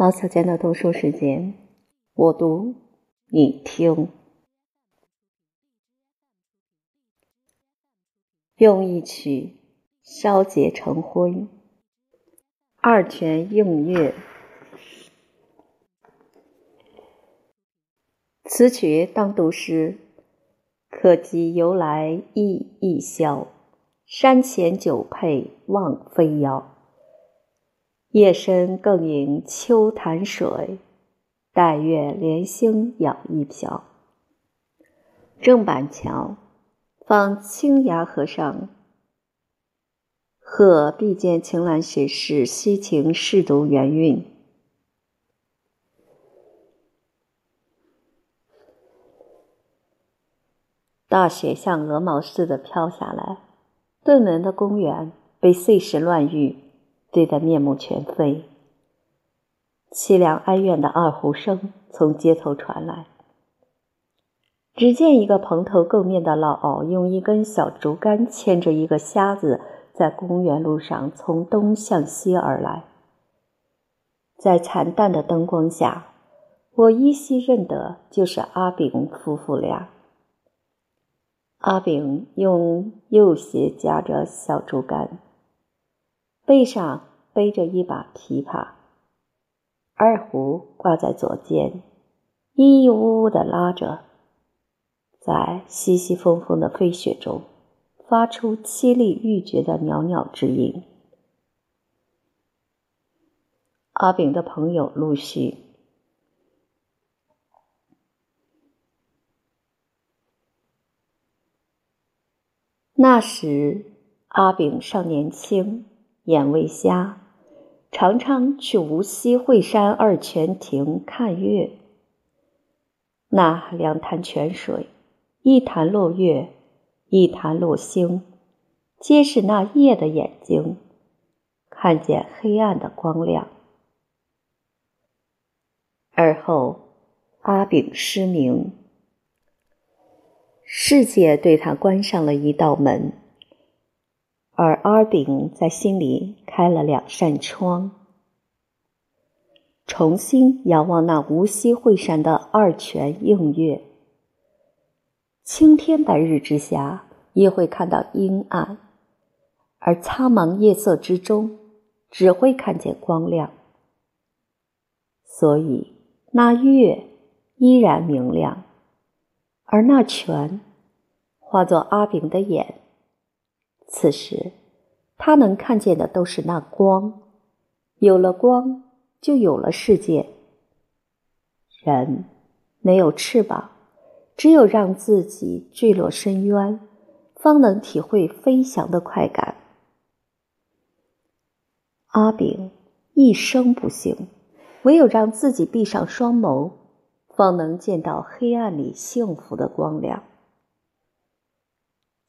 老小间的读书时间，我读，你听。用一曲消解成灰，二泉映月。此曲当读诗，可及由来意亦消。山前酒佩望飞遥，夜深更饮秋潭水，待月怜星舀一瓢。郑板桥访青崖和尚，鹤壁见晴岚学士西情试读元韵。大雪像鹅毛似的飘下来，顿门的公园被碎石乱玉堆得面目全非，凄凉哀怨的二胡声从街头传来。只见一个蓬头垢面的老媪用一根小竹竿牵着一个瞎子，在公园路上从东向西而来。在惨淡的灯光下，我依稀认得就是阿炳夫妇俩。阿炳用右胁夹着小竹竿，背上背着一把琵琶，二胡挂在左肩，咿咿呜呜地拉着，在西西风风的飞雪中发出凄厉欲绝的袅袅之音。阿炳的朋友陆续那时阿炳尚年轻，眼未瞎，常常去无锡惠山二泉亭看月。那两潭泉水，一潭落月，一潭落星，皆是那夜的眼睛，看见黑暗的光亮。而后阿炳失明，世界对他关上了一道门，而阿炳在心里开了两扇窗，重新遥望那无锡惠山的二泉映月。青天白日之下也会看到阴暗，而苍茫夜色之中只会看见光亮，所以那月依然明亮，而那泉化作阿炳的眼。此时他能看见的都是那光，有了光就有了世界。人没有翅膀，只有让自己坠落深渊，方能体会飞翔的快感。阿炳一生不行，唯有让自己闭上双眸，方能见到黑暗里幸福的光亮。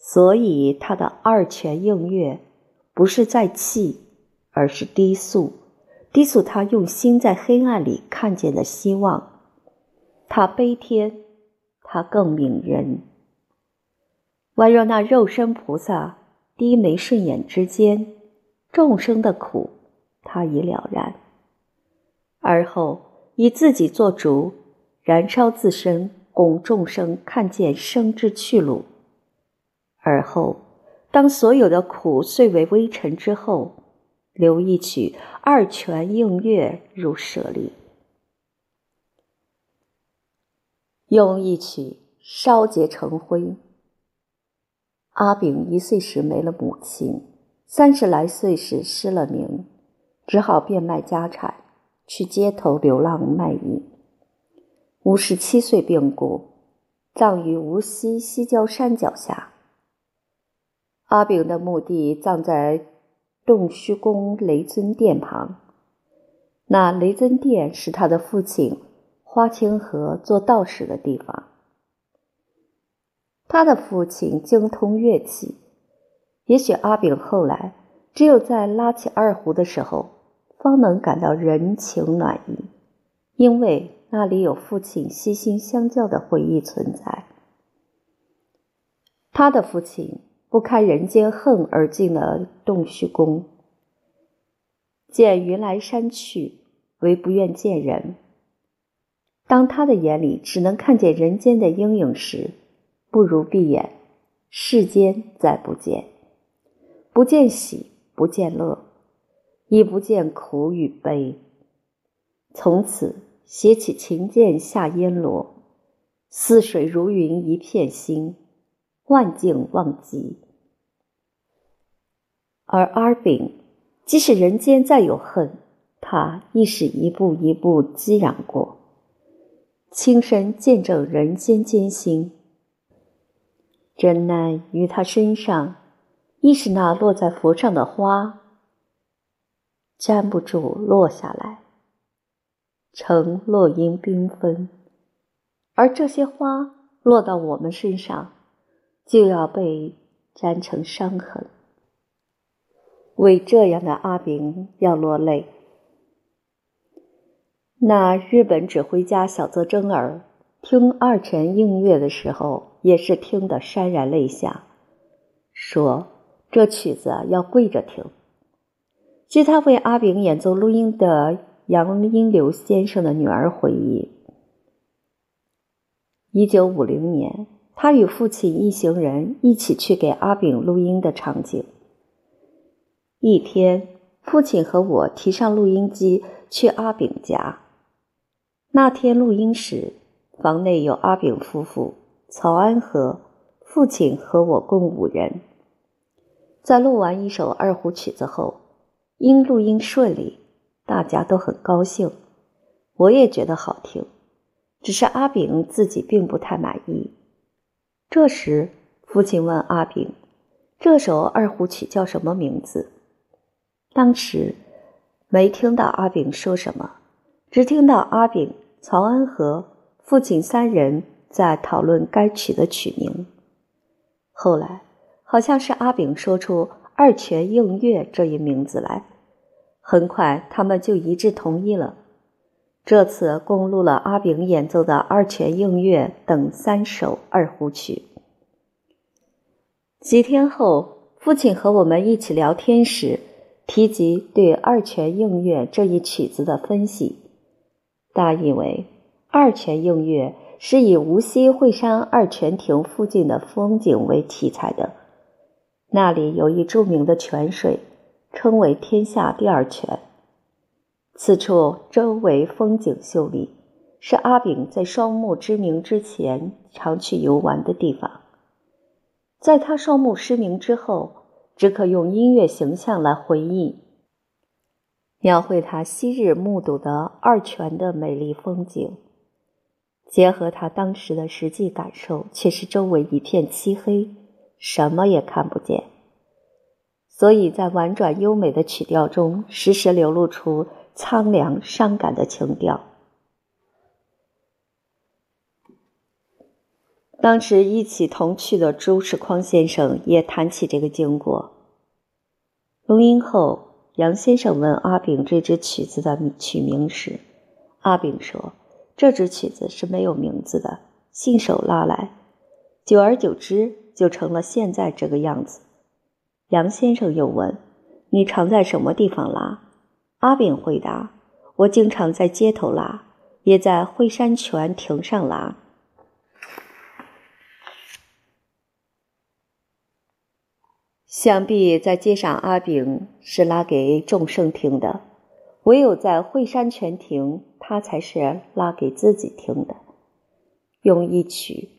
所以他的二泉映月不是在气，而是低诉，低诉他用心在黑暗里看见的希望。他悲天，他更悯人。宛若那肉身菩萨低眉顺眼之间，众生的苦他已了然，而后以自己做主，燃烧自身，供众生看见生之去路。而后当所有的苦碎为微尘之后，留一曲二泉映月入舍里，用一曲烧结成灰。阿炳1岁时没了母亲，30来岁时失了明，只好变卖家产，去街头流浪卖艺。57岁病故，葬于无锡西郊山脚下。阿炳的墓地葬在洞虚宫雷尊殿旁，那雷尊殿是他的父亲花清河做道士的地方。他的父亲精通乐器，也许阿炳后来只有在拉起二胡的时候，方能感到人情暖意，因为那里有父亲悉心相教的回忆存在。他的父亲不堪人间恨而进了洞虚宫，见云来山去，唯不愿见人。当他的眼里只能看见人间的阴影时，不如闭眼，世间再不见。不见喜，不见乐，亦不见苦与悲。从此写起琴键下烟罗，似水如云一片心，万境忘极。而阿尔炳，即使人间再有恨，他亦是一步一步积染过，亲身见证人间艰辛。真难于他身上，亦是那落在佛上的花，粘不住落下来，成落英缤纷。而这些花落到我们身上，就要被粘成伤痕。为这样的阿炳要落泪。那日本指挥家小泽征尔听二泉映月的时候，也是听得潸然泪下，说这曲子要跪着听。据他为阿炳演奏录音的杨荫柳先生的女儿回忆，1950年他与父亲一行人一起去给阿炳录音的场景。一天，父亲和我提上录音机去阿炳家。那天录音时，房内有阿炳夫妇、曹安和、父亲和我共5人。在录完一首二胡曲子后，因录音顺利，大家都很高兴，我也觉得好听，只是阿炳自己并不太满意。这时父亲问阿炳，这首二胡曲叫什么名字？当时没听到阿炳说什么，只听到阿炳、曹安和、父亲3人在讨论该曲的曲名。后来好像是阿炳说出二泉映月这一名字来，很快他们就一致同意了。这次共录了阿炳演奏的二泉映月等3首二胡曲。几天后，父亲和我们一起聊天时提及对二泉映月这一曲子的分析，大意为二泉映月是以无锡惠山二泉亭附近的风景为题材的，那里有一著名的泉水，称为天下第二泉。此处周围风景秀丽，是阿炳在双目失明之前常去游玩的地方。在他双目失明之后，只可用音乐形象来回忆，描绘他昔日目睹的二泉的美丽风景，结合他当时的实际感受，却是周围一片漆黑，什么也看不见。所以在婉转优美的曲调中，时时流露出苍凉伤感的情调。当时一起同去的朱世匡先生也谈起这个经过。录音后，杨先生问阿炳这支曲子的曲名时，阿炳说这支曲子是没有名字的，信手拉来，久而久之就成了现在这个样子。杨先生又问，你常在什么地方拉？阿炳回答，我经常在街头拉，也在惠山泉亭上拉。想必在街上阿炳是拉给众生听的，唯有在惠山泉亭，他才是拉给自己听的。用一曲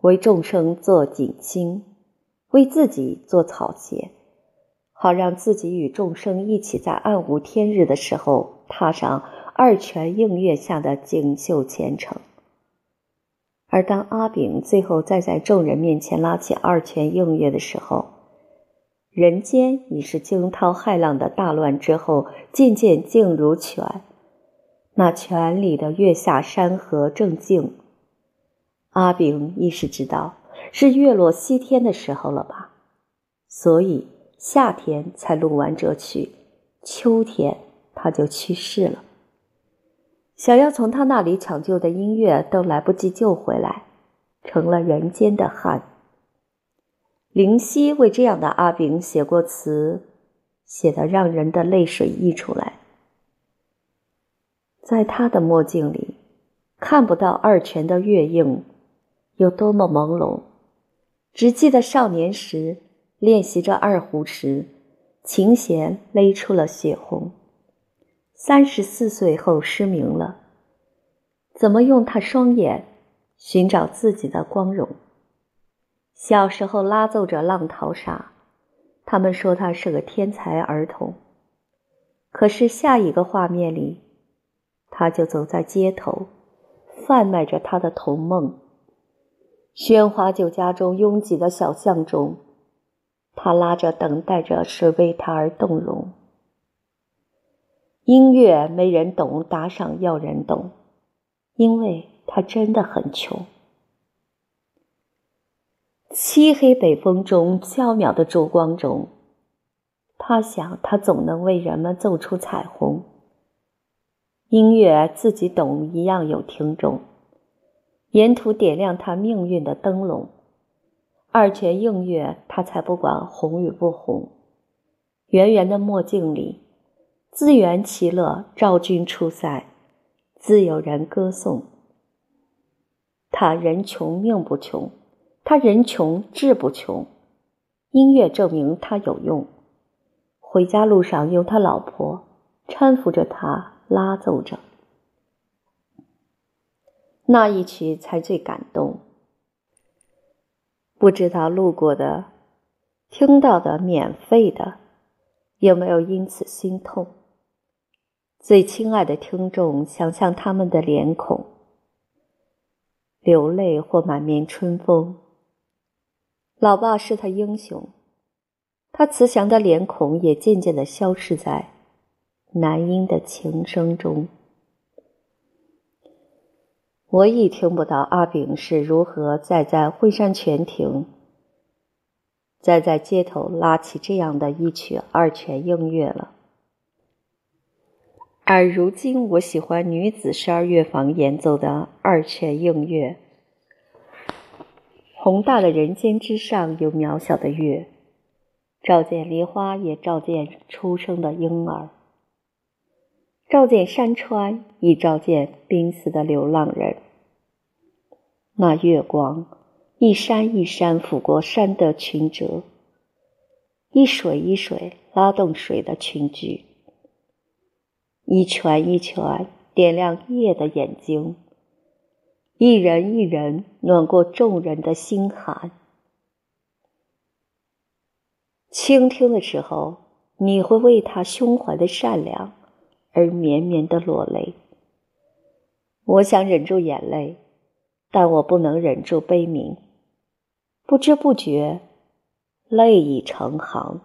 为众生做锦心，为自己做草鞋，好让自己与众生一起在暗无天日的时候，踏上二泉映月下的锦绣前程。而当阿炳最后再在众人面前拉起二泉映月的时候，人间已是惊涛骇浪的大乱之后，渐渐静如泉。那泉里的月下山河正静，阿炳亦是知道是月落西天的时候了吧，所以夏天才录完这曲，秋天他就去世了。想要从他那里抢救的音乐都来不及救回来，成了人间的憾。林夕为这样的阿炳写过词，写得让人的泪水溢出来。在他的墨镜里，看不到二泉的月映有多么朦胧，只记得少年时练习着二胡时，琴弦勒出了血红。34岁后失明了，怎么用他双眼寻找自己的光荣？小时候拉奏着浪淘沙，他们说他是个天才儿童，可是下一个画面里，他就走在街头，贩卖着他的童梦。喧哗酒家中拥挤的小巷中，他拉着等待着谁为他而动容。音乐没人懂，打赏要人懂，因为他真的很穷。漆黑北风中，飘渺的烛光中，他想他总能为人们奏出彩虹。音乐自己懂，一样有听众，沿途点亮他命运的灯笼。二泉映月，他才不管红与不红。圆圆的墨镜里，自圆其乐，赵君出塞，自有人歌颂。他人穷命不穷，他人穷志不穷。音乐证明他有用。回家路上有他老婆搀扶着他，拉奏着那一曲才最感动。不知道路过的、听到的、免费的，有没有因此心痛？最亲爱的听众，想象他们的脸孔，流泪或满面春风。老爸是他英雄，他慈祥的脸孔也渐渐地消失在男音的琴声中。我已听不到阿炳是如何在惠山泉亭，在街头拉起这样的一曲二泉映月了。而如今我喜欢女子12乐坊演奏的二泉映月。宏大的人间之上有渺小的月，照见梨花，也照见出生的婴儿，照见山川，亦照见濒死的流浪人。那月光一山一山抚过山的群折，一水一水拉动水的群聚，一泉一泉点亮夜的眼睛，一人一人暖过众人的心寒。倾听的时候，你会为他胸怀的善良而绵绵地落泪。我想忍住眼泪，但我不能忍住悲鸣。不知不觉，泪已成行。